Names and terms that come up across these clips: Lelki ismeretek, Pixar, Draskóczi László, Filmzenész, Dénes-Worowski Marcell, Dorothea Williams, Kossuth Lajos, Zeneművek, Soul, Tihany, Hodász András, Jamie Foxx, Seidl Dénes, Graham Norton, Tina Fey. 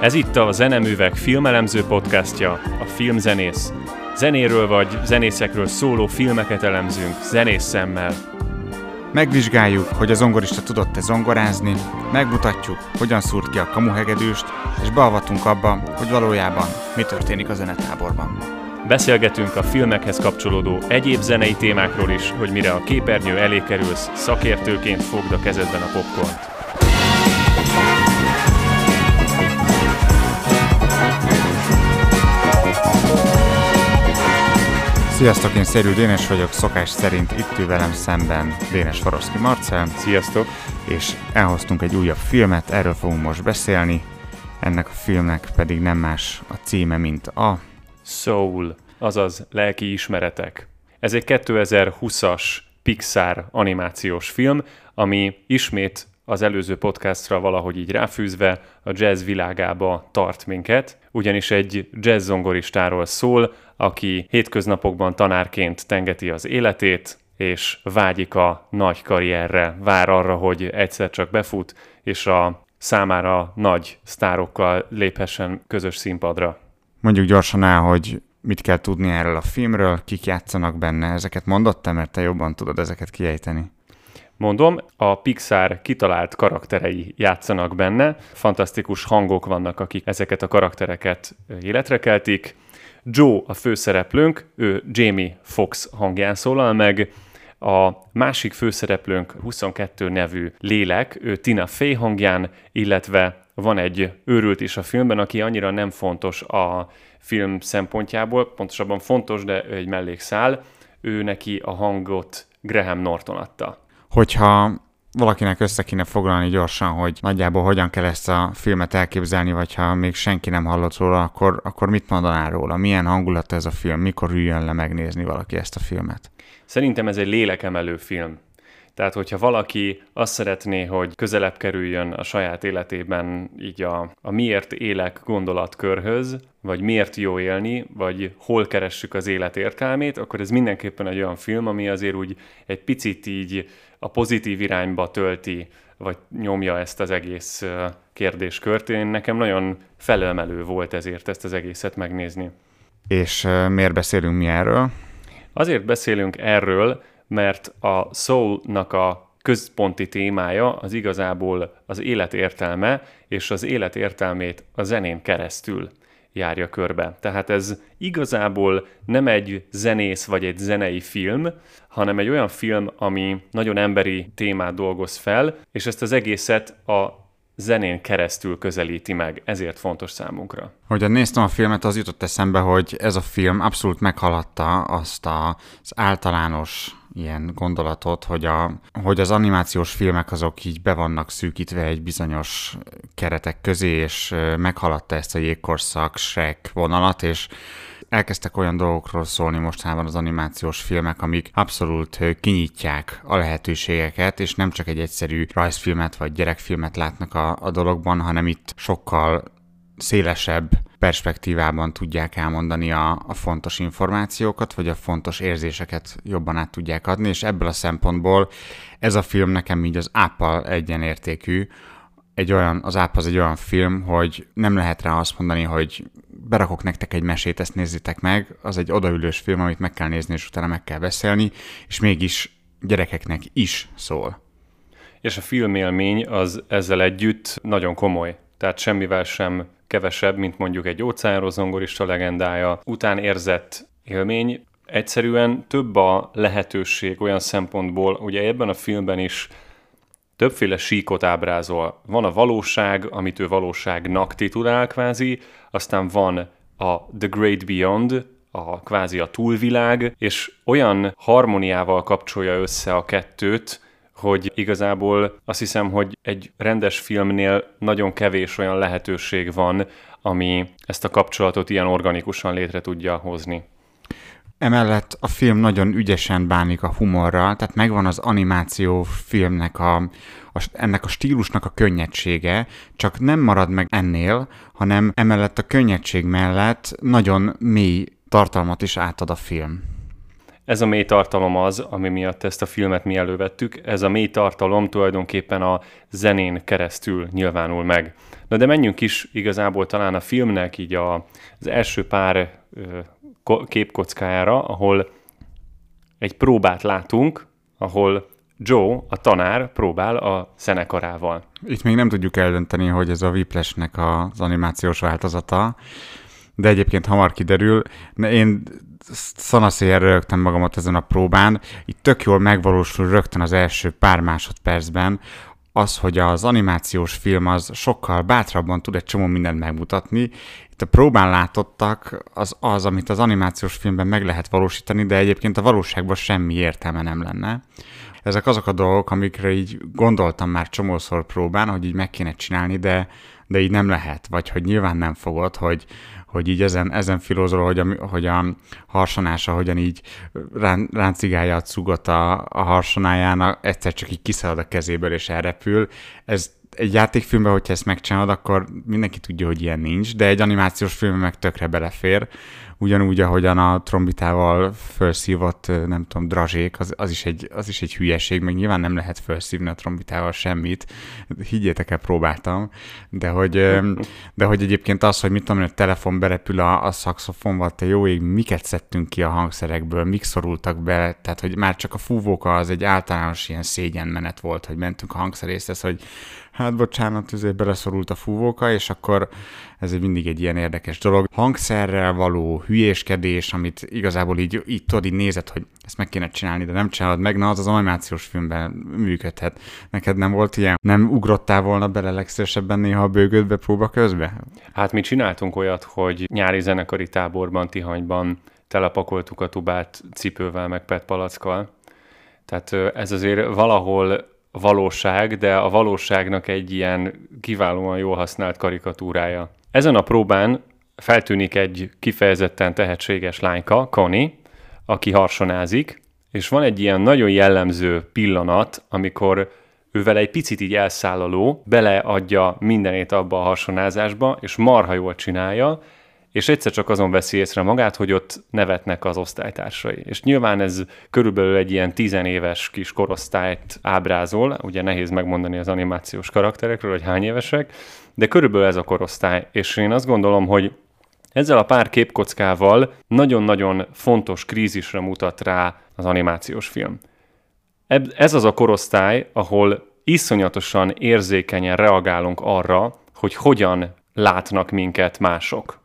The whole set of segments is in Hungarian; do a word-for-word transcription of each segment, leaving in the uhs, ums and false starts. Ez itt a Zeneművek filmelemző podcastja, a Filmzenész. Zenéről vagy zenészekről szóló filmeket elemzünk zenész szemmel. Megvizsgáljuk, hogy a zongorista tudott-e zongorázni, megmutatjuk, hogyan szúrt ki a kamuhegedűst, és beavatunk abba, hogy valójában mi történik a zenetáborban. Beszélgetünk a filmekhez kapcsolódó egyéb zenei témákról is, hogy mire a képernyő elé kerülsz, szakértőként fogd a kezedben a popcornt. Sziasztok, én Seidl Dénes vagyok, szokás szerint itt ül velem szemben Dénes-Worowski Marcell. Sziasztok! És elhoztunk egy újabb filmet, erről fogunk most beszélni. Ennek a filmnek pedig nem más a címe, mint a... Soul, azaz Lelki ismeretek. Ez egy kétezer-húszas Pixar animációs film, ami ismét az előző podcastra valahogy így ráfűzve a jazz világába tart minket, ugyanis egy jazz zongoristáról szól, aki hétköznapokban tanárként tengeti az életét, és vágyik a nagy karrierre, vár arra, hogy egyszer csak befut, és a számára nagy sztárokkal léphessen közös színpadra. Mondjuk gyorsan el, hogy mit kell tudni erről a filmről, kik játszanak benne. Ezeket mondottál, mert te jobban tudod ezeket kiejteni. Mondom, a Pixar kitalált karakterei játszanak benne, fantasztikus hangok vannak, akik ezeket a karaktereket életre keltik. Joe a főszereplőnk, ő Jamie Foxx hangján szólal meg, a másik főszereplőnk huszonkettő nevű lélek, ő Tina Fey hangján, illetve van egy őrült is a filmben, aki annyira nem fontos a film szempontjából, pontosabban fontos, de egy mellékszál, ő neki a hangot Graham Norton adta. Hogyha valakinek össze kéne foglalni gyorsan, hogy nagyjából hogyan kell ezt a filmet elképzelni, vagy ha még senki nem hallott róla, akkor, akkor mit mondaná róla? Milyen hangulat ez a film? Mikor üljön le megnézni valaki ezt a filmet? Szerintem ez egy lélekemelő film. Tehát, hogyha valaki azt szeretné, hogy közelebb kerüljön a saját életében így a, a miért élek gondolatkörhöz, vagy miért jó élni, vagy hol keressük az élet értelmét, akkor ez mindenképpen egy olyan film, ami azért úgy egy picit így a pozitív irányba tölti, vagy nyomja ezt az egész kérdéskört. Én nekem nagyon felemelő volt ezért ezt az egészet megnézni. És miért beszélünk mi erről? Azért beszélünk erről, mert a Soul-nak a központi témája az igazából az élet értelme, és az élet értelmét a zenén keresztül járja körbe. Tehát ez igazából nem egy zenész vagy egy zenei film, hanem egy olyan film, ami nagyon emberi témát dolgoz fel, és ezt az egészet a zenén keresztül közelíti meg, ezért fontos számunkra. Ahogyan néztem a filmet, az jutott eszembe, hogy ez a film abszolút meghaladta azt az általános ilyen gondolatot, hogy, a, hogy az animációs filmek azok így be vannak szűkítve egy bizonyos keretek közé, és meghaladta ezt a jégkorszak Shrek vonalat, és elkezdtek olyan dolgokról szólni mostában az animációs filmek, amik abszolút kinyitják a lehetőségeket, és nem csak egy egyszerű rajzfilmet vagy gyerekfilmet látnak a, a dologban, hanem itt sokkal szélesebb perspektívában tudják elmondani a, a fontos információkat, vagy a fontos érzéseket jobban át tudják adni, és ebből a szempontból ez a film nekem így az áppal egyenértékű. Egy olyan, az áp az egy olyan film, hogy nem lehet rá azt mondani, hogy berakok nektek egy mesét, ezt nézzétek meg, az egy odaülős film, amit meg kell nézni, és utána meg kell beszélni, és mégis gyerekeknek is szól. És a filmélmény az ezzel együtt nagyon komoly, tehát semmivel sem kevesebb, mint mondjuk egy óceánról zongorista legendája, után érzett élmény. Egyszerűen több a lehetőség olyan szempontból, ugye ebben a filmben is többféle síkot ábrázol. Van a valóság, amit ő valóságnak titulál kvázi, aztán van a The Great Beyond, a kvázi a túlvilág, és olyan harmóniával kapcsolja össze a kettőt, hogy igazából azt hiszem, hogy egy rendes filmnél nagyon kevés olyan lehetőség van, ami ezt a kapcsolatot ilyen organikusan létre tudja hozni. Emellett a film nagyon ügyesen bánik a humorral, tehát megvan az animáció filmnek, a, a, ennek a stílusnak a könnyedsége, csak nem marad meg ennél, hanem emellett a könnyedség mellett nagyon mély tartalmat is átad a film. Ez a mély tartalom az, ami miatt ezt a filmet mi elővettük. Ez a mély tartalom tulajdonképpen a zenén keresztül nyilvánul meg. Na de menjünk is igazából talán a filmnek így a, az első pár ö, képkockájára, ahol egy próbát látunk, ahol Joe, a tanár, próbál a zenekarával. Itt még nem tudjuk eldönteni, hogy ez a Whiplash-nek az animációs változata, de egyébként hamar kiderül. Én szanaszéjjel rögtem magamat ezen a próbán. Itt tök jól megvalósul rögtön az első pár másodpercben az, hogy az animációs film az sokkal bátrabban tud egy csomó mindent megmutatni. Itt a próbán látottak az az, amit az animációs filmben meg lehet valósítani, de egyébként a valóságban semmi értelme nem lenne. Ezek azok a dolgok, amikre így gondoltam már csomószor próbán, hogy így meg kéne csinálni, de, de így nem lehet, vagy hogy nyilván nem fogod, hogy, hogy így ezen, ezen filózol, hogy a, hogy a harsonása, hogyan így rán, ráncigálja a cugot a, a harsonájának, egyszer csak így kiszalad a kezéből és elrepül. Ez egy játékfilmben, hogyha ezt megcsinálod, akkor mindenki tudja, hogy ilyen nincs, de egy animációs filmben meg tökre belefér. Ugyanúgy, ahogyan a trombitával felszívott, nem tudom, drazsék, az, az, is egy, az is egy hülyeség, meg nyilván nem lehet felszívni a trombitával semmit. Higgyétek el, próbáltam. De hogy, de hogy egyébként az, hogy mit tudom, hogy a telefon berepül a, a szaxofonval, te jó ég, miket szedtünk ki a hangszerekből, mik szorultak bele, tehát hogy már csak a fúvóka az egy általános ilyen szégyenmenet volt, hogy mentünk a hangszerészhez, hogy hát bocsánat, azért beleszorult a fúvóka, és akkor ez mindig egy ilyen érdekes dolog. Hangszerrel való hülyéskedés, amit igazából így, így tudod, így nézed, hogy ezt meg kéne csinálni, de nem csinálod meg, na az az animációs filmben működhet. Neked nem volt ilyen? Nem ugrottál volna bele legszívesebben néha a bőgödbe próba közben? Hát mi csináltunk olyat, hogy nyári zenekari táborban, Tihanyban telepakoltuk a tubát cipővel, meg pet palackkal. Tehát ez azért valahol valóság, de a valóságnak egy ilyen kiválóan jól használt karikatúrája. Ezen a próbán feltűnik egy kifejezetten tehetséges lányka, Connie, aki harsonázik, és van egy ilyen nagyon jellemző pillanat, amikor ővel egy picit így elszállaló, beleadja mindenét abba a harsonázásba, és marha jól csinálja, és egyszer csak azon veszi észre magát, hogy ott nevetnek az osztálytársai. És nyilván ez körülbelül egy ilyen tizenéves kis korosztályt ábrázol, ugye nehéz megmondani az animációs karakterekről, hogy hány évesek, de körülbelül ez a korosztály. És én azt gondolom, hogy ezzel a pár képkockával nagyon-nagyon fontos krízisre mutat rá az animációs film. Ez az a korosztály, ahol iszonyatosan érzékenyen reagálunk arra, hogy hogyan látnak minket mások.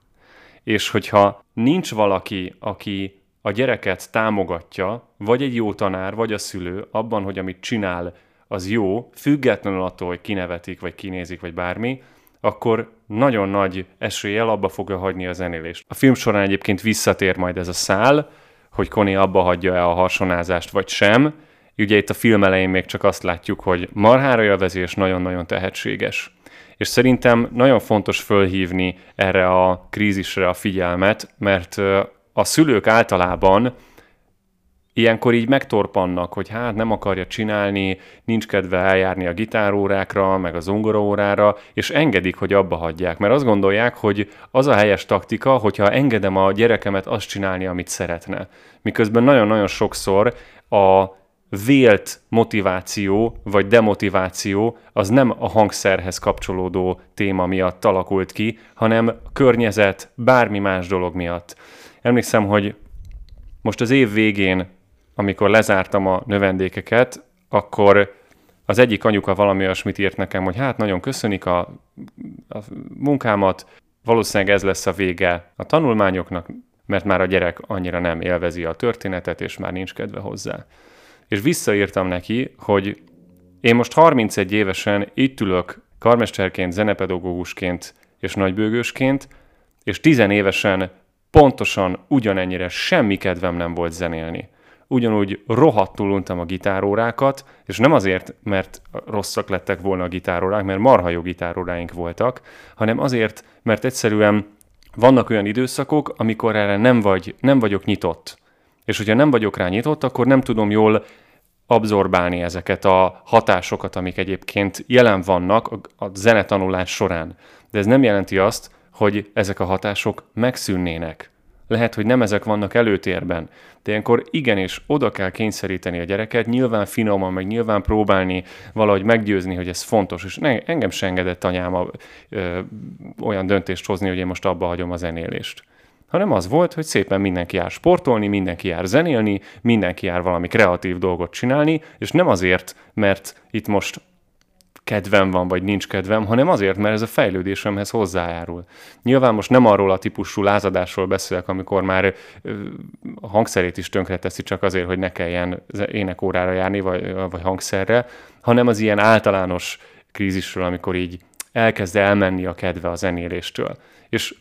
És hogyha nincs valaki, aki a gyereket támogatja, vagy egy jó tanár, vagy a szülő abban, hogy amit csinál, az jó, függetlenül attól, hogy kinevetik, vagy kinézik, vagy bármi, akkor nagyon nagy eséllyel abba fogja hagyni a zenélést. A film során egyébként visszatér majd ez a szál, hogy Connie abba hagyja-e a harsonázást, vagy sem. Ugye itt a film elején még csak azt látjuk, hogy marhára élvezi, és nagyon-nagyon tehetséges. És szerintem nagyon fontos fölhívni erre a krízisre a figyelmet, mert a szülők általában ilyenkor így megtorpannak, hogy hát nem akarja csinálni, nincs kedve eljárni a gitárórákra, meg a zongoraórára, és engedik, hogy abba hagyják. Mert azt gondolják, hogy az a helyes taktika, hogyha engedem a gyerekemet azt csinálni, amit szeretne. Miközben nagyon-nagyon sokszor a vélt motiváció vagy demotiváció az nem a hangszerhez kapcsolódó téma miatt alakult ki, hanem környezet, bármi más dolog miatt. Emlékszem, hogy most az év végén, amikor lezártam a növendékeket, akkor az egyik anyuka valami olyasmit írt nekem, hogy hát nagyon köszönik a, a munkámat, valószínűleg ez lesz a vége a tanulmányoknak, mert már a gyerek annyira nem élvezi a történetet, és már nincs kedve hozzá. És visszaírtam neki, hogy én most harmincegy évesen itt ülök karmesterként, zenepedagógusként és nagybőgősként, és tizenévesen pontosan ugyanennyire semmi kedvem nem volt zenélni. Ugyanúgy rohadtul untam a gitárórákat, és nem azért, mert rosszak lettek volna a gitárórák, mert marha jó gitáróráink voltak, hanem azért, mert egyszerűen vannak olyan időszakok, amikor erre nem vagy, nem vagyok nyitott. És hogyha nem vagyok rá nyitott, akkor nem tudom jól abszorbálni ezeket a hatásokat, amik egyébként jelen vannak a zenetanulás során. De ez nem jelenti azt, hogy ezek a hatások megszűnnének. lehet, hogy nem ezek vannak előtérben. De ilyenkor igenis oda kell kényszeríteni a gyereket, nyilván finoman, meg nyilván próbálni valahogy meggyőzni, hogy ez fontos. És ne, engem se engedett anyám a, ö, olyan döntést hozni, hogy én most abba hagyom a zenélést. Hanem az volt, hogy szépen mindenki jár sportolni, mindenki jár zenélni, mindenki jár valami kreatív dolgot csinálni, és nem azért, mert itt most kedvem van, vagy nincs kedvem, hanem azért, mert ez a fejlődésemhez hozzájárul. Nyilván most nem arról a típusú lázadásról beszélek, amikor már a hangszerét is tönkreteszi csak azért, hogy ne kelljen énekórára járni, vagy, vagy hangszerre, hanem az ilyen általános krízisről, amikor így elkezd elmenni a kedve a zenéléstől. És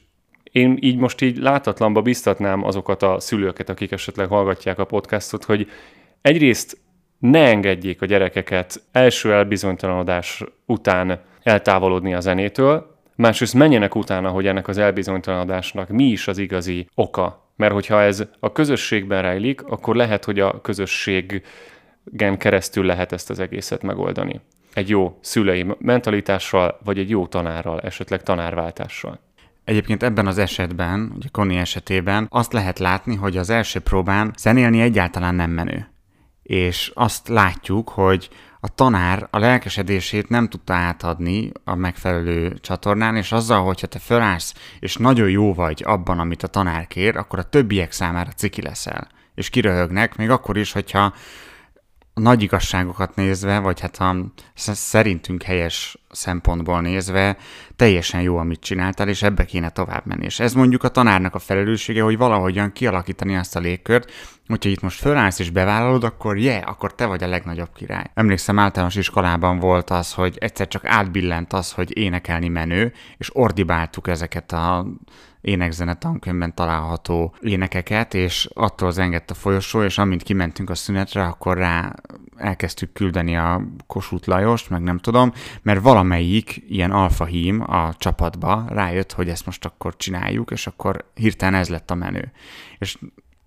én így most így látatlanba biztatnám azokat a szülőket, akik esetleg hallgatják a podcastot, hogy egyrészt ne engedjék a gyerekeket első elbizonytalanodás után eltávolodni a zenétől, másrészt menjenek utána, hogy ennek az elbizonytalanodásnak mi is az igazi oka. Mert hogyha ez a közösségben rejlik, akkor lehet, hogy a közösségen keresztül lehet ezt az egészet megoldani. Egy jó szülei mentalitással, vagy egy jó tanárral, esetleg tanárváltással. Egyébként ebben az esetben, ugye Connie esetében azt lehet látni, hogy az első próbán zenélni egyáltalán nem menő. És azt látjuk, hogy a tanár a lelkesedését nem tudta átadni a megfelelő csatornán, és azzal, hogyha te fölállsz, és nagyon jó vagy abban, amit a tanár kér, akkor a többiek számára ciki leszel, és kiröhögnek, még akkor is, hogyha a nagy igazságokat nézve, vagy hát a szerintünk helyes szempontból nézve, teljesen jó, amit csináltál, és ebbe kéne tovább menni. És ez mondjuk a tanárnak a felelőssége, hogy valahogyan kialakítani azt a légkört, hogyha itt most fölállsz és bevállalod, akkor je, yeah, akkor te vagy a legnagyobb király. Emlékszem, általános iskolában volt az, hogy egyszer csak átbillent az, hogy énekelni menő, és ordibáltuk ezeket a énekzene tankönyvben található énekeket, és attól zengett a folyosó, és amint kimentünk a szünetre, akkor rá elkezdtük küldeni a Kossuth Lajost, meg nem tudom, mert valamelyik ilyen alfa hím a csapatba rájött, hogy ezt most akkor csináljuk, és akkor hirtelen ez lett a menő. És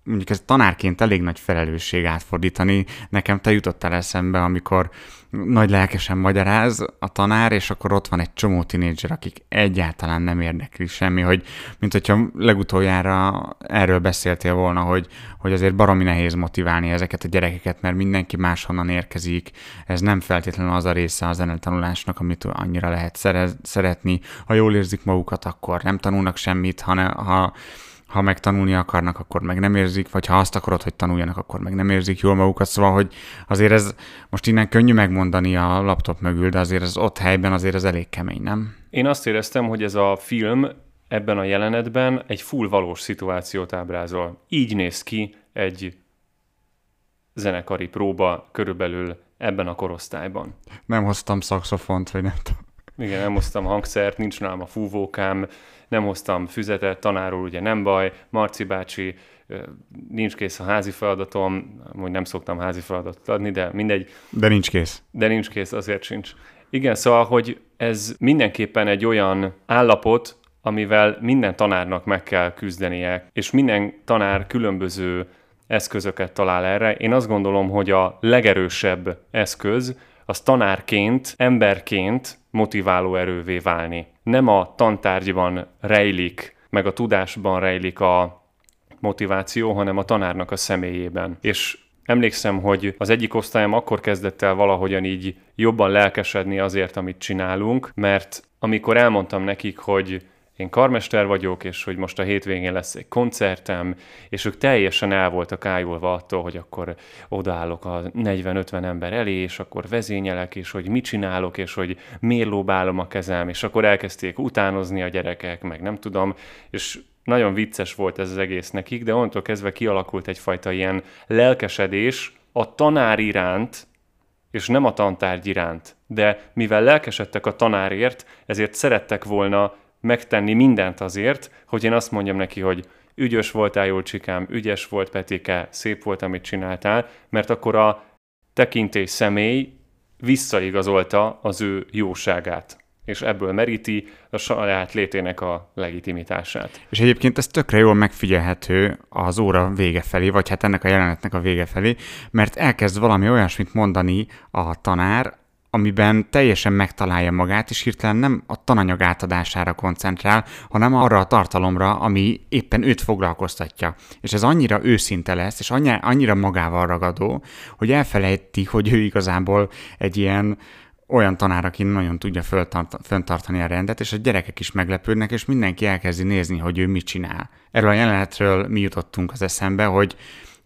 mondjuk ez tanárként elég nagy felelősség átfordítani. Nekem te jutottál eszembe, amikor nagy lelkesen magyaráz a tanár, és akkor ott van egy csomó tinédzser, akik egyáltalán nem érdekli semmi, hogy mint hogyha legutoljára erről beszéltél volna, hogy, hogy azért baromi nehéz motiválni ezeket a gyerekeket, mert mindenki máshonnan érkezik, ez nem feltétlenül az a része a zenetanulásnak, amit annyira lehet szere- szeretni. Ha jól érzik magukat, akkor nem tanulnak semmit, hanem ha ha meg tanulni akarnak, akkor meg nem érzik, vagy ha azt akarod, hogy tanuljanak, akkor meg nem érzik jól magukat. Szóval, hogy azért ez most innen könnyű megmondani a laptop mögül, de azért az ott helyben azért ez elég kemény, nem? Én azt éreztem, hogy ez a film ebben a jelenetben egy full valós szituációt ábrázol. Így néz ki egy zenekari próba körülbelül ebben a korosztályban. Nem hoztam szaxofont, vagy nem tudom. Igen, nem hoztam hangszert, nincs nálam a fúvókám, nem hoztam füzetet, tanárul ugye nem baj, Marci bácsi, nincs kész a házi feladatom, amúgy nem szoktam házi feladatot adni, de mindegy. De nincs kész. De nincs kész, azért sincs. Igen, szóval, hogy ez mindenképpen egy olyan állapot, amivel minden tanárnak meg kell küzdenie, és minden tanár különböző eszközöket talál erre. Én azt gondolom, hogy a legerősebb eszköz az tanárként, emberként motiváló erővé válni. Nem a tantárgyban rejlik, meg a tudásban rejlik a motiváció, hanem a tanárnak a személyében. És emlékszem, hogy az egyik osztályom akkor kezdett el valahogyan így jobban lelkesedni azért, amit csinálunk, mert amikor elmondtam nekik, hogy én karmester vagyok, és hogy most a hétvégén lesz egy koncertem, és ők teljesen el voltak ájulva attól, hogy akkor odaállok a negyven-ötven ember elé, és akkor vezényelek, és hogy mit csinálok, és hogy miért lóbálom a kezem, és akkor elkezdték utánozni a gyerekek, meg nem tudom, és nagyon vicces volt ez az egész nekik, de onnantól kezdve kialakult egyfajta ilyen lelkesedés a tanár iránt, és nem a tantárgy iránt, de mivel lelkesedtek a tanárért, ezért szerettek volna megtenni mindent azért, hogy én azt mondjam neki, hogy ügyös voltál, jól csikám, ügyes volt, Petike, szép volt, amit csináltál, mert akkor a tekintély személy visszaigazolta az ő jóságát, és ebből meríti a saját létének a legitimitását. És egyébként ez tökre jól megfigyelhető az óra vége felé, vagy hát ennek a jelenetnek a vége felé, mert elkezd valami olyasmit mondani a tanár, amiben teljesen megtalálja magát, és hirtelen nem a tananyag átadására koncentrál, hanem arra a tartalomra, ami éppen őt foglalkoztatja. És ez annyira őszinte lesz, és annyira magával ragadó, hogy elfelejti, hogy ő igazából egy ilyen olyan tanár, aki nagyon tudja föntartani a rendet, és a gyerekek is meglepődnek, és mindenki elkezdi nézni, hogy ő mit csinál. Erről a jelenetről mi jutottunk az eszembe, hogy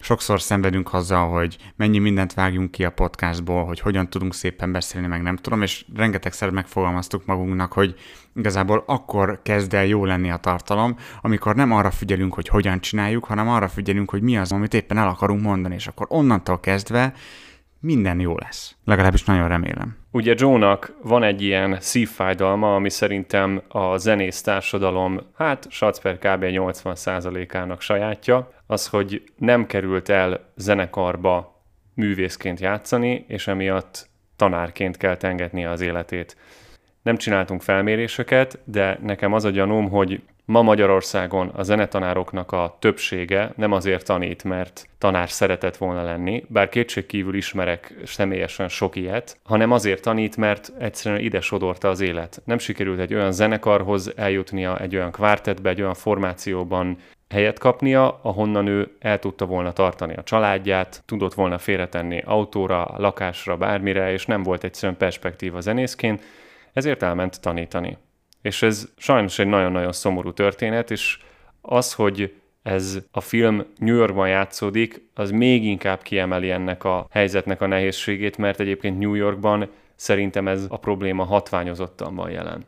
sokszor szenvedünk azzal, hogy mennyi mindent vágjunk ki a podcastból, hogy hogyan tudunk szépen beszélni, meg nem tudom, és rengetegszer megfogalmaztuk magunknak, hogy igazából akkor kezd el jó lenni a tartalom, amikor nem arra figyelünk, hogy hogyan csináljuk, hanem arra figyelünk, hogy mi az, amit éppen el akarunk mondani, és akkor onnantól kezdve minden jó lesz. Legalábbis nagyon remélem. Ugye Joe-nak van egy ilyen szívfájdalma, ami szerintem a zenész társadalom, hát Satzper kb. nyolcvan százalékának sajátja, az, hogy nem került el zenekarba művészként játszani, és emiatt tanárként kell tengetnie az életét. Nem csináltunk felméréseket, de nekem az a gyanúm, hogy ma Magyarországon a zenetanároknak a többsége nem azért tanít, mert tanár szeretett volna lenni, bár kétségkívül ismerek személyesen sok ilyet, hanem azért tanít, mert egyszerűen ide sodorta az élet. Nem sikerült egy olyan zenekarhoz eljutnia, egy olyan kvártetbe, egy olyan formációban helyet kapnia, ahonnan ő el tudta volna tartani a családját, tudott volna félretenni autóra, lakásra, bármire, és nem volt egyszerűen perspektíva zenészként, ezért elment tanítani. És ez sajnos egy nagyon-nagyon szomorú történet, és az, hogy ez a film New Yorkban játszódik, az még inkább kiemeli ennek a helyzetnek a nehézségét, mert egyébként New Yorkban szerintem ez a probléma hatványozottan van jelen.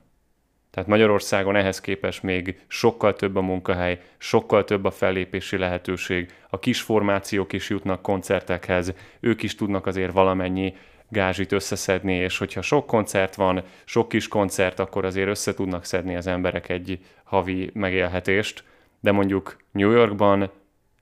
Tehát Magyarországon ehhez képest még sokkal több a munkahely, sokkal több a fellépési lehetőség, a kis formációk is jutnak koncertekhez, ők is tudnak azért valamennyi gázsit összeszedni, és hogyha sok koncert van, sok kis koncert, akkor azért össze tudnak szedni az emberek egy havi megélhetést, de mondjuk New Yorkban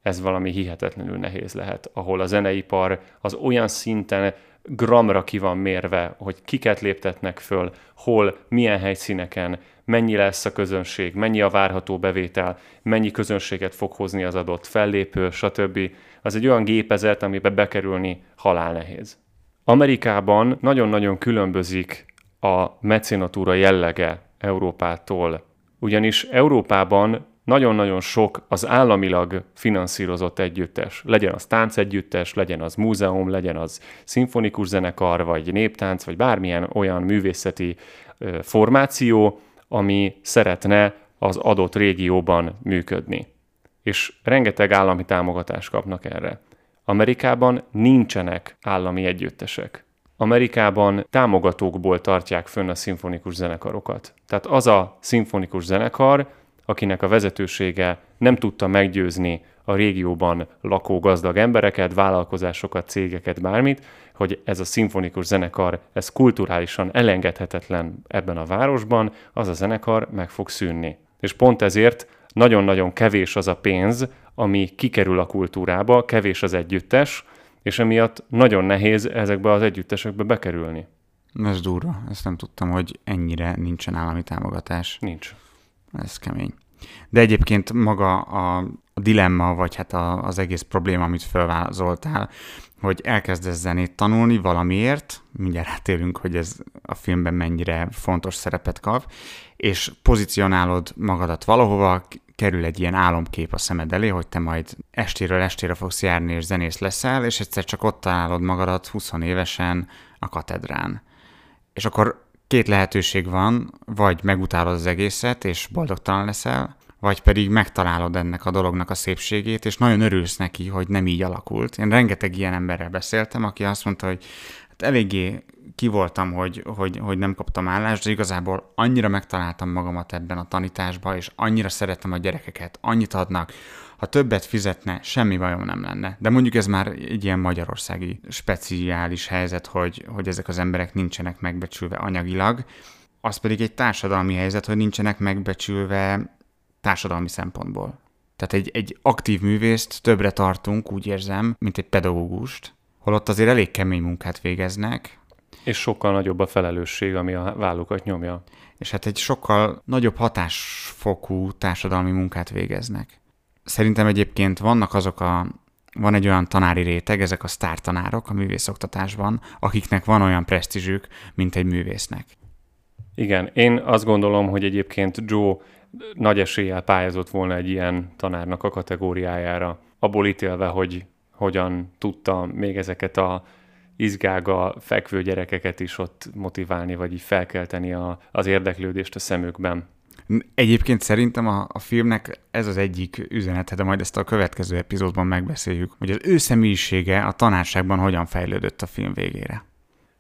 ez valami hihetetlenül nehéz lehet, ahol a zeneipar az olyan szinten gramra ki van mérve, hogy kiket léptetnek föl, hol, milyen helyszíneken, mennyi lesz a közönség, mennyi a várható bevétel, mennyi közönséget fog hozni az adott fellépő, stb. Az egy olyan gépezet, amiben bekerülni halál nehéz. Amerikában nagyon-nagyon különbözik a mecenatúra jellege Európától, ugyanis Európában nagyon-nagyon sok az államilag finanszírozott együttes. Legyen az táncegyüttes, legyen az múzeum, legyen az szimfonikus zenekar, vagy néptánc, vagy bármilyen olyan művészeti formáció, ami szeretne az adott régióban működni. És rengeteg állami támogatást kapnak erre. Amerikában nincsenek állami együttesek. Amerikában támogatókból tartják fönn a szimfonikus zenekarokat. Tehát az a szimfonikus zenekar, akinek a vezetősége nem tudta meggyőzni a régióban lakó gazdag embereket, vállalkozásokat, cégeket, bármit, hogy ez a szimfonikus zenekar, ez kulturálisan elengedhetetlen ebben a városban, az a zenekar meg fog szűnni. És pont ezért nagyon-nagyon kevés az a pénz, ami kikerül a kultúrába, kevés az együttes, és emiatt nagyon nehéz ezekbe az együttesekbe bekerülni. Ez durva, ezt nem tudtam, hogy ennyire nincsen állami támogatás. Nincs. Ez kemény. De egyébként maga a dilemma, vagy hát a, az egész probléma, amit felvázoltál, hogy elkezdesz zenét tanulni valamiért, mindjárt rátérünk, hogy ez a filmben mennyire fontos szerepet kap, és pozícionálod magadat valahova, kerül egy ilyen álomkép a szemed elé, hogy te majd estéről estére fogsz járni, és zenész leszel, és egyszer csak ott találod magadat húsz évesen a katedrán. És akkor két lehetőség van, vagy megutálod az egészet, és boldogtalan leszel, vagy pedig megtalálod ennek a dolognak a szépségét, és nagyon örülsz neki, hogy nem így alakult. Én rengeteg ilyen emberrel beszéltem, aki azt mondta, hogy hát eléggé kivoltam, hogy, hogy, hogy nem kaptam állást, de igazából annyira megtaláltam magamat ebben a tanításban, és annyira szeretem a gyerekeket, annyit adnak, ha többet fizetne, semmi bajom nem lenne. De mondjuk ez már egy ilyen magyarországi speciális helyzet, hogy, hogy ezek az emberek nincsenek megbecsülve anyagilag, az pedig egy társadalmi helyzet, hogy nincsenek megbecsülve társadalmi szempontból. Tehát egy, egy aktív művészt többre tartunk, úgy érzem, mint egy pedagógust, holott azért elég kemény munkát végeznek. És sokkal nagyobb a felelősség, ami a vállukat nyomja. És hát egy sokkal nagyobb hatásfokú társadalmi munkát végeznek. Szerintem egyébként vannak azok a, van egy olyan tanári réteg, ezek a sztártanárok a művészoktatásban, akiknek van olyan presztízsük, mint egy művésznek. Igen, én azt gondolom, hogy egyébként Joe nagy eséllyel pályázott volna egy ilyen tanárnak a kategóriájára, abból ítélve, hogy hogyan tudta még ezeket a izgága fekvő gyerekeket is ott motiválni, vagy így felkelteni a, az érdeklődést a szemükben. Egyébként szerintem a, a filmnek ez az egyik üzenete, de majd ezt a következő epizódban megbeszéljük, hogy az ő személyisége a tanárságban hogyan fejlődött a film végére.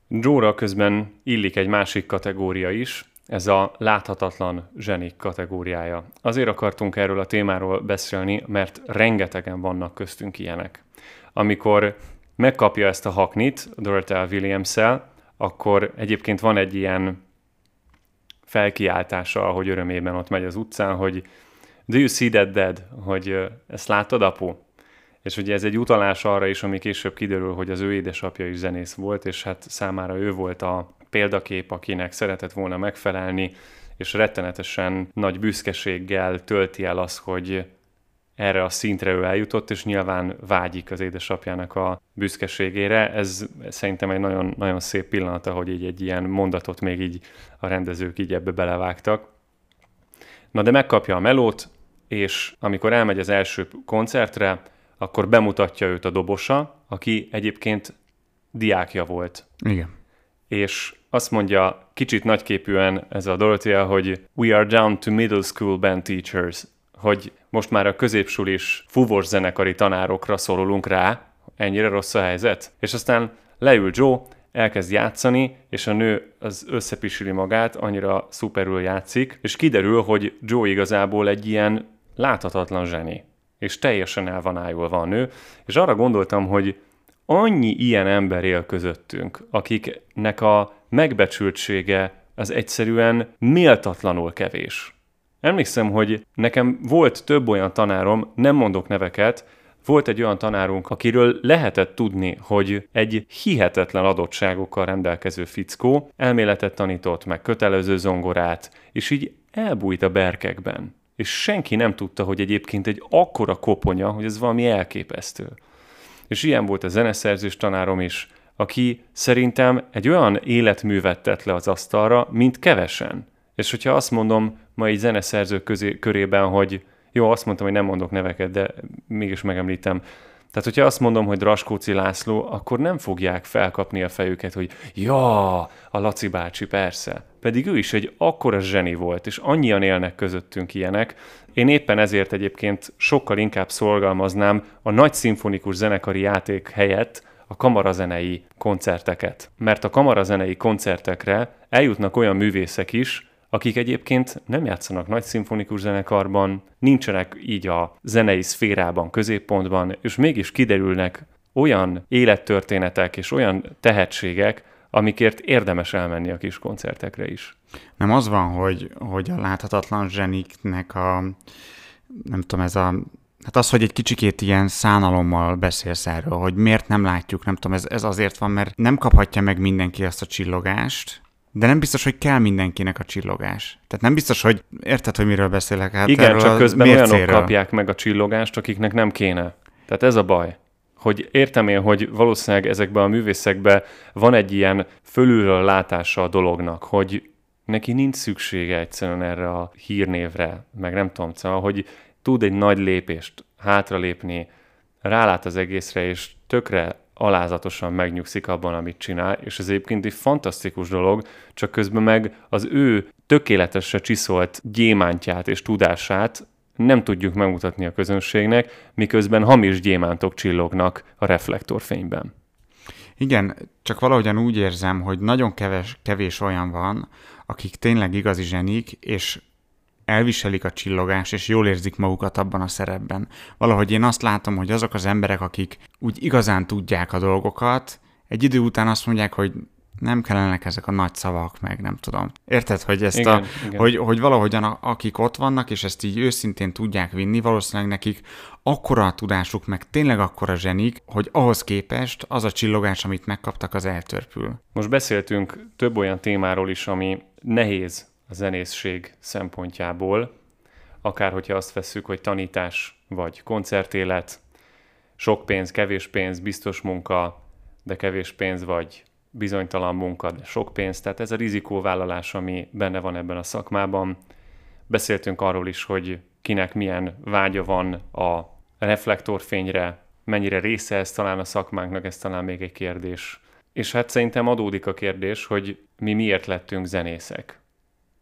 Joe-ra közben illik egy másik kategória is, ez a láthatatlan zsenik kategóriája. Azért akartunk erről a témáról beszélni, mert rengetegen vannak köztünk ilyenek. Amikor megkapja ezt a haknit Dorothea Williams-szel, akkor egyébként van egy ilyen felkiáltása, ahogy örömében ott megy az utcán, hogy do you see that dad? Hogy ezt láttad, apu? És ugye ez egy utalás arra is, ami később kiderül, hogy az ő édesapja is zenész volt, és hát számára ő volt a példakép, akinek szeretett volna megfelelni, és rettenetesen nagy büszkeséggel tölti el az, hogy erre a szintre ő eljutott, és nyilván vágyik az édesapjának a büszkeségére. Ez szerintem egy nagyon, nagyon szép pillanata, hogy így egy ilyen mondatot még így a rendezők így ebbe belevágtak. Na de megkapja a melót, és amikor elmegy az első koncertre, akkor bemutatja őt a dobosa, aki egyébként diákja volt. Igen. És azt mondja kicsit nagyképűen ez a Dorothea, hogy we are down to middle school band teachers, hogy most már a középsulis fúvós zenekari tanárokra szorulunk rá, ennyire rossz a helyzet. És aztán leül Joe, elkezd játszani, és a nő az összepisüli magát, annyira szuperül játszik, és kiderül, hogy Joe igazából egy ilyen láthatatlan zseni. És teljesen el van ájulva a nő, és arra gondoltam, hogy annyi ilyen ember él közöttünk, akiknek a megbecsültsége az egyszerűen méltatlanul kevés. Emlékszem, hogy nekem volt több olyan tanárom, nem mondok neveket, volt egy olyan tanárunk, akiről lehetett tudni, hogy egy hihetetlen adottságokkal rendelkező fickó, elméletet tanított, meg kötelező zongorát, és így elbújt a berkekben. És senki nem tudta, hogy egyébként egy akkora koponya, hogy ez valami elképesztő. És ilyen volt a zeneszerzés tanárom is, aki szerintem egy olyan életművet tett le az asztalra, mint kevesen. És hogyha azt mondom ma így zeneszerzők közé, körében, hogy jó, azt mondtam, hogy nem mondok neveket, de mégis megemlítem. Tehát, hogyha azt mondom, hogy Draskóczi László, akkor nem fogják felkapni a fejüket, hogy ja, a Laci bácsi, persze. Pedig ő is egy akkora zseni volt, és annyian élnek közöttünk ilyenek. Én éppen ezért egyébként sokkal inkább szorgalmaznám a nagy szimfonikus zenekari játék helyett a kamarazenei koncerteket. Mert a kamarazenei koncertekre eljutnak olyan művészek is, akik egyébként nem játszanak nagy szimfonikus zenekarban, nincsenek így a zenei szférában, középpontban, és mégis kiderülnek olyan élettörténetek és olyan tehetségek, amikért érdemes elmenni a kis koncertekre is. Nem az van, hogy, hogy a láthatatlan zseniknek a, nem tudom, ez a, hát az, hogy egy kicsikét ilyen szánalommal beszélsz erről, hogy miért nem látjuk, nem tudom, ez, ez azért van, mert nem kaphatja meg mindenki azt a csillogást, de nem biztos, hogy kell mindenkinek a csillogás. Tehát nem biztos, hogy érted, hogy miről beszélek. Hát igen, csak közben olyanok kapják meg a csillogást, akiknek nem kéne. Tehát ez a baj. Hogy értem én, hogy valószínűleg ezekben a művészekben van egy ilyen fölülről látása a dolognak, hogy neki nincs szüksége egyszerűen erre a hírnévre, meg nem tudom, szóval, hogy tud egy nagy lépést hátralépni, rálát az egészre, és tökre alázatosan megnyugszik abban, amit csinál, és ez egyébként egy fantasztikus dolog, csak közben meg az ő tökéletesre csiszolt gyémántját és tudását nem tudjuk megmutatni a közönségnek, miközben hamis gyémántok csillognak a reflektorfényben. Igen, csak valahogyan úgy érzem, hogy nagyon keves, kevés olyan van, akik tényleg igazi zsenik, és elviselik a csillogást, és jól érzik magukat abban a szerepben. Valahogy én azt látom, hogy azok az emberek, akik úgy igazán tudják a dolgokat, egy idő után azt mondják, hogy nem kellenek ezek a nagy szavak, meg nem tudom. Érted, hogy ezt igen, a, igen. Hogy, hogy valahogyan a, akik ott vannak, és ezt így őszintén tudják vinni, valószínűleg nekik akkora a tudásuk, meg tényleg akkora zsenik, hogy ahhoz képest az a csillogás, amit megkaptak, az eltörpül. Most beszéltünk több olyan témáról is, ami nehéz a zenészség szempontjából, akár hogyha azt vesszük, hogy tanítás vagy koncertélet, sok pénz, kevés pénz, biztos munka, de kevés pénz, vagy bizonytalan munka, de sok pénz. Tehát ez a rizikóvállalás, ami benne van ebben a szakmában. Beszéltünk arról is, hogy kinek milyen vágya van a reflektorfényre, mennyire része ez talán a szakmánknak, ez talán még egy kérdés. És hát szerintem adódik a kérdés, hogy mi miért lettünk zenészek.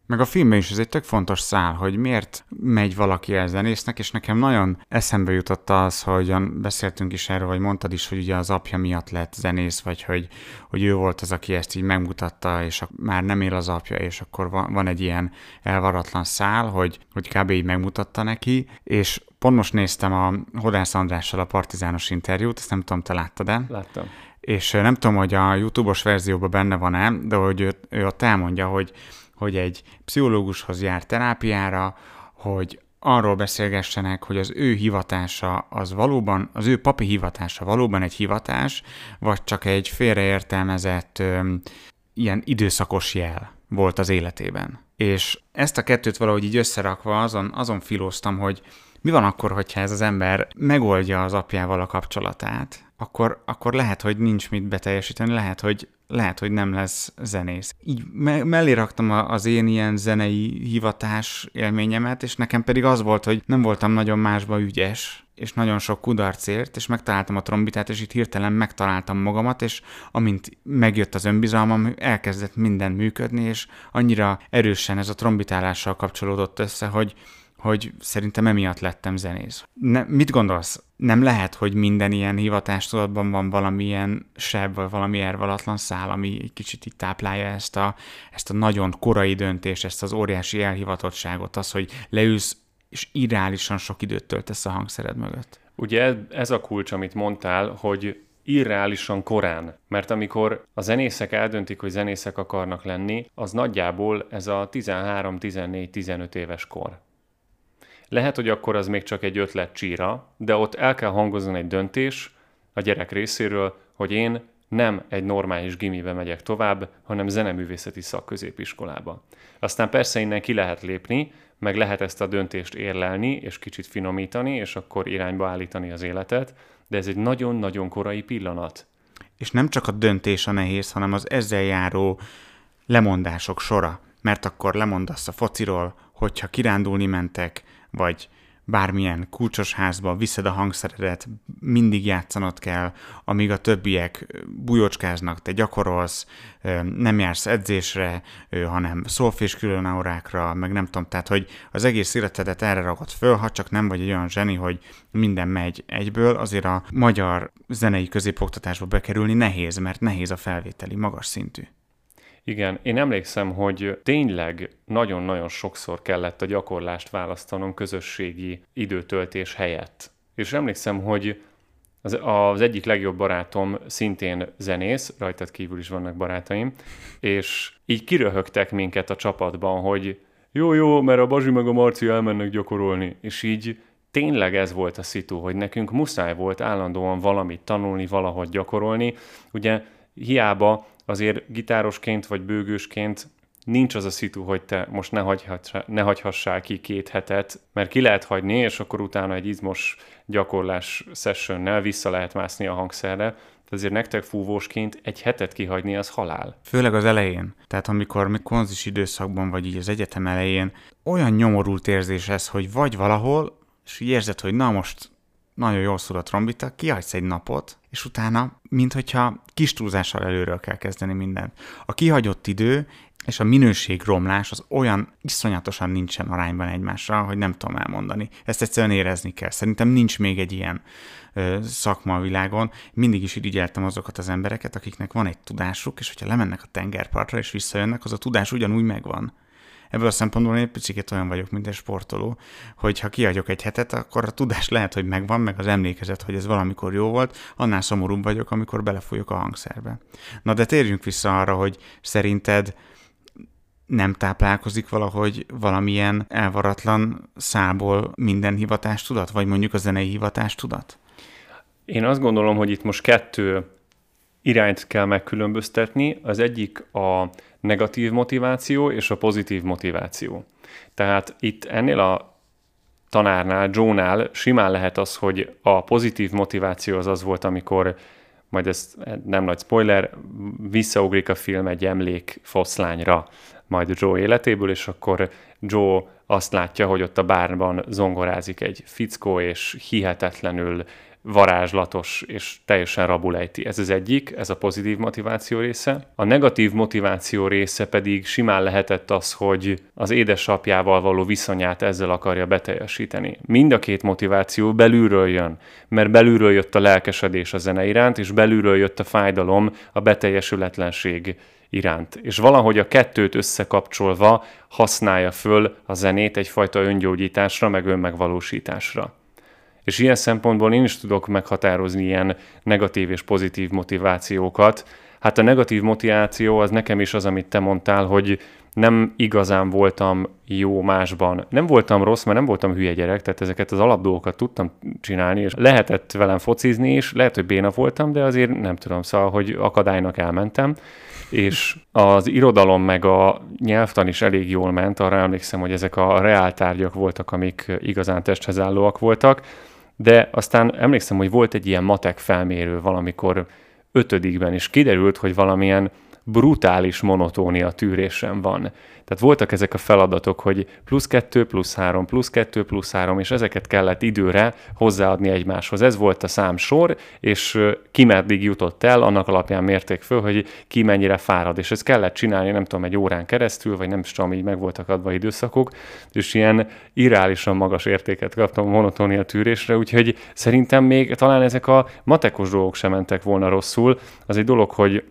Meg a filmben is ez egy tök fontos szál, hogy miért megy valaki el zenésznek, és nekem nagyon eszembe jutott az, hogyan beszéltünk is erről, vagy mondtad is, hogy ugye az apja miatt lett zenész, vagy hogy, hogy ő volt az, aki ezt így megmutatta, és a, már nem él az apja, és akkor van, van egy ilyen elvaratlan szál, hogy, hogy kb. Így megmutatta neki, és pont most néztem a Hodász Andrással a Partizános interjút, ezt nem tudom, te láttad-e? Láttam. És nem tudom, hogy a YouTube-os verzióban benne van-e, de hogy ő, ő ott elmondja, hogy hogy egy pszichológushoz jár terápiára, hogy arról beszélgessenek, hogy az ő hivatása az valóban, az ő papi hivatása valóban egy hivatás, vagy csak egy félreértelmezett öm, ilyen időszakos jel volt az életében. És ezt a kettőt valahogy így összerakva azon, azon filóztam, hogy mi van akkor, hogyha ez az ember megoldja az apjával a kapcsolatát, akkor, akkor lehet, hogy nincs mit beteljesíteni, lehet, hogy lehet, hogy nem lesz zenész. Így me- mellé raktam a- az én ilyen zenei hivatás élményemet, és nekem pedig az volt, hogy nem voltam nagyon másba ügyes, és nagyon sok kudarcért, és megtaláltam a trombitát, és itt hirtelen megtaláltam magamat, és amint megjött az önbizalmam, elkezdett minden működni, és annyira erősen ez a trombitálással kapcsolódott össze, hogy hogy szerintem emiatt lettem zenész. Ne, mit gondolsz? Nem lehet, hogy minden ilyen hivatástudatban van valamilyen seb, vagy valami ervalatlan szál, ami egy kicsit így táplálja ezt a, ezt a nagyon korai döntést, ezt az óriási elhivatottságot, az, hogy leülsz és irreálisan sok időt töltesz a hangszered mögött. Ugye ez a kulcs, amit mondtál, hogy irreálisan korán. Mert amikor a zenészek eldöntik, hogy zenészek akarnak lenni, az nagyjából ez a tizenhárom, tizennégy, tizenöt éves kor. Lehet, hogy akkor az még csak egy ötlet csíra, de ott el kell hangozni egy döntés a gyerek részéről, hogy én nem egy normális gimibe megyek tovább, hanem zeneművészeti szakközépiskolába. Aztán persze innen ki lehet lépni, meg lehet ezt a döntést érlelni, és kicsit finomítani, és akkor irányba állítani az életet, de ez egy nagyon-nagyon korai pillanat. És nem csak a döntés a nehéz, hanem az ezzel járó lemondások sora, mert akkor lemondasz a fociról, hogyha kirándulni mentek, vagy bármilyen kulcsos házba viszed a hangszeredet, mindig játszanod kell, amíg a többiek bujocskáznak, te gyakorolsz, nem jársz edzésre, hanem szólfés külön órákra, meg nem tudom, tehát hogy az egész életedet erre ragad föl, ha csak nem vagy egy olyan zseni, hogy minden megy egyből, azért a magyar zenei középoktatásba bekerülni nehéz, mert nehéz a felvételi, magas szintű. Igen, én emlékszem, hogy tényleg nagyon-nagyon sokszor kellett a gyakorlást választanom közösségi időtöltés helyett. És emlékszem, hogy az, az egyik legjobb barátom szintén zenész, rajtad kívül is vannak barátaim, és így kiröhögtek minket a csapatban, hogy jó, jó, mert a Bazsi meg a Marci elmennek gyakorolni. És így tényleg ez volt a szitu, hogy nekünk muszáj volt állandóan valamit tanulni, valahogy gyakorolni. Ugye hiába azért gitárosként vagy bőgősként nincs az a szitu, hogy te most ne, ne hagyhassál ki két hetet, mert ki lehet hagyni, és akkor utána egy izmos gyakorlás sessionnel vissza lehet mászni a hangszerre. Azért nektek fúvósként egy hetet kihagyni az halál. Főleg az elején. Tehát amikor mi konzis időszakban vagy így az egyetem elején, olyan nyomorult érzés ez, hogy vagy valahol, és így érzed, hogy na most nagyon jól szól a trombita, kihagysz egy napot, és utána, minthogyha kis túlzással előről kell kezdeni mindent. A kihagyott idő és a minőségromlás az olyan iszonyatosan nincsen arányban egymással, hogy nem tudom elmondani. Ezt egyszerűen érezni kell. Szerintem nincs még egy ilyen ö, szakma a világon. Mindig is irigyeltem azokat az embereket, akiknek van egy tudásuk, és hogyha lemennek a tengerpartra és visszajönnek, az a tudás ugyanúgy megvan. Ebből a szempontból én picit olyan vagyok, mint egy sportoló, hogy ha kihagyok egy hetet, akkor a tudás lehet, hogy megvan, meg az emlékezet, hogy ez valamikor jó volt, annál szomorúbb vagyok, amikor belefújok a hangszerbe. Na de térjünk vissza arra, hogy szerinted nem táplálkozik valahogy valamilyen elvaratlan szálból minden hivatástudat, vagy mondjuk a zenei hivatástudat? Én azt gondolom, hogy itt most kettő irányt kell megkülönböztetni. Az egyik a negatív motiváció és a pozitív motiváció. Tehát itt ennél a tanárnál, Joe-nál simán lehet az, hogy a pozitív motiváció az az volt, amikor, majd ez nem nagy spoiler, visszaugrik a film egy emlék foszlányra majd Joe életéből, és akkor Joe azt látja, hogy ott a bárban zongorázik egy fickó, és hihetetlenül varázslatos, és teljesen rabulejti. Ez az egyik, ez a pozitív motiváció része. A negatív motiváció része pedig simán lehetett az, hogy az édesapjával való viszonyát ezzel akarja beteljesíteni. Mind a két motiváció belülről jön, mert belülről jött a lelkesedés a zene iránt, és belülről jött a fájdalom, a beteljesületlenség iránt. És valahogy a kettőt összekapcsolva használja föl a zenét egyfajta öngyógyításra, meg önmegvalósításra. És ilyen szempontból én is tudok meghatározni ilyen negatív és pozitív motivációkat. Hát a negatív motiváció az nekem is az, amit te mondtál, hogy nem igazán voltam jó másban. Nem voltam rossz, mert nem voltam hülye gyerek, tehát ezeket az alapdolgokat tudtam csinálni, és lehetett velem focizni is, lehet, hogy béna voltam, de azért nem tudom, szóval, hogy akadálynak elmentem. És az irodalom meg a nyelvtan is elég jól ment, arra emlékszem, hogy ezek a reáltárgyak voltak, amik igazán testhez állóak voltak, de aztán emlékszem, hogy volt egy ilyen matek felmérő valamikor ötödikben, és kiderült, hogy valamilyen brutális monotónia tűrésem van. Tehát voltak ezek a feladatok, hogy plusz kettő, plusz három, plusz kettő, plusz három, és ezeket kellett időre hozzáadni egymáshoz. Ez volt a számsor, és ki meddig jutott el, annak alapján mérték föl, hogy ki mennyire fárad. És ezt kellett csinálni, nem tudom, egy órán keresztül, vagy nem is tudom, így meg voltak adva időszakok, és ilyen irreálisan magas értéket kaptam a monotónia tűrésre, úgyhogy szerintem még talán ezek a matekos dolgok sem mentek volna rosszul. Az egy dolog, hogy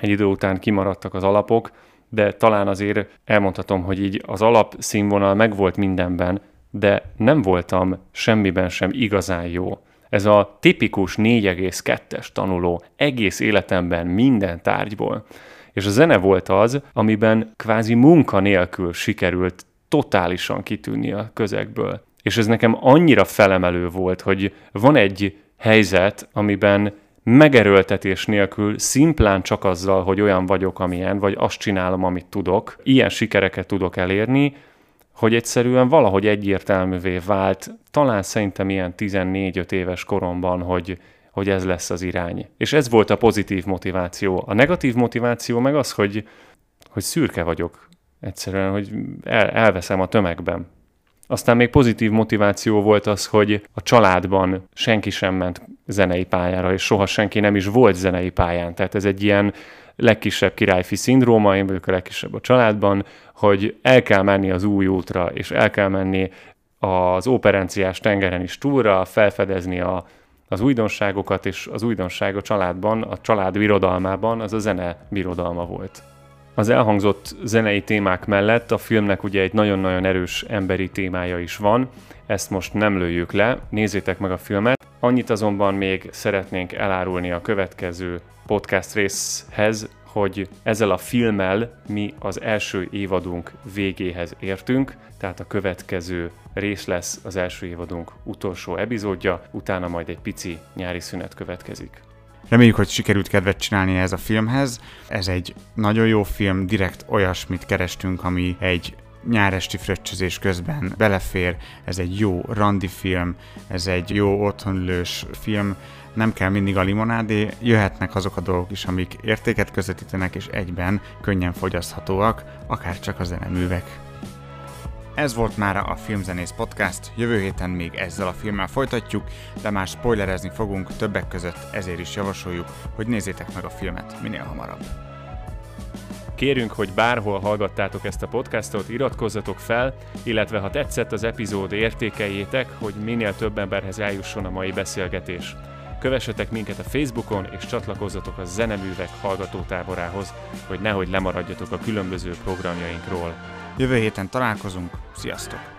egy idő után kimaradtak az alapok, de talán azért elmondhatom, hogy így az alapszínvonal megvolt mindenben, de nem voltam semmiben sem igazán jó. Ez a tipikus négy egész kettes tanuló egész életemben minden tárgyból. És a zene volt az, amiben kvázi munka nélkül sikerült totálisan kitűnni a közegből. És ez nekem annyira felemelő volt, hogy van egy helyzet, amiben megerőltetés nélkül, szimplán csak azzal, hogy olyan vagyok, amilyen, vagy azt csinálom, amit tudok, ilyen sikereket tudok elérni, hogy egyszerűen valahogy egyértelművé vált, talán szerintem ilyen tizennégy-öt éves koromban, hogy, hogy ez lesz az irány. És ez volt a pozitív motiváció. A negatív motiváció meg az, hogy, hogy szürke vagyok. Egyszerűen, hogy el, elveszem a tömegben. Aztán még pozitív motiváció volt az, hogy a családban senki sem ment zenei pályára, és soha senki nem is volt zenei pályán. Tehát ez egy ilyen legkisebb királyfi szindróma, én vagyok a legkisebb a családban, hogy el kell menni az új útra, és el kell menni az óperenciás tengeren is túlra, felfedezni a, az újdonságokat, és az újdonság a családban, a család birodalmában, az a zene birodalma volt. Az elhangzott zenei témák mellett a filmnek ugye egy nagyon-nagyon erős emberi témája is van, ezt most nem lőjük le, nézzétek meg a filmet. Annyit azonban még szeretnénk elárulni a következő podcast részhez, hogy ezzel a filmmel mi az első évadunk végéhez értünk, tehát a következő rész lesz az első évadunk utolsó epizódja, utána majd egy pici nyári szünet következik. Reméljük, hogy sikerült kedvet csinálni ez a filmhez. Ez egy nagyon jó film, direkt olyasmit kerestünk, ami egy nyáresti fröccsözés közben belefér. Ez egy jó randi film, ez egy jó otthonülős film. Nem kell mindig a limonádé, jöhetnek azok a dolgok is, amik értéket közvetítenek, és egyben könnyen fogyaszthatóak, akár csak a zeneművek. Ez volt mára a Filmzenész Podcast, jövő héten még ezzel a filmmel folytatjuk, de már spoilerezni fogunk többek között, ezért is javasoljuk, hogy nézzétek meg a filmet minél hamarabb. Kérünk, hogy bárhol hallgattátok ezt a podcastot, iratkozzatok fel, illetve ha tetszett az epizód, értékeljétek, hogy minél több emberhez eljusson a mai beszélgetés. Kövessetek minket a Facebookon, és csatlakozzatok a Zeneművek hallgatótáborához, hogy nehogy lemaradjatok a különböző programjainkról. Jövő héten találkozunk, sziasztok!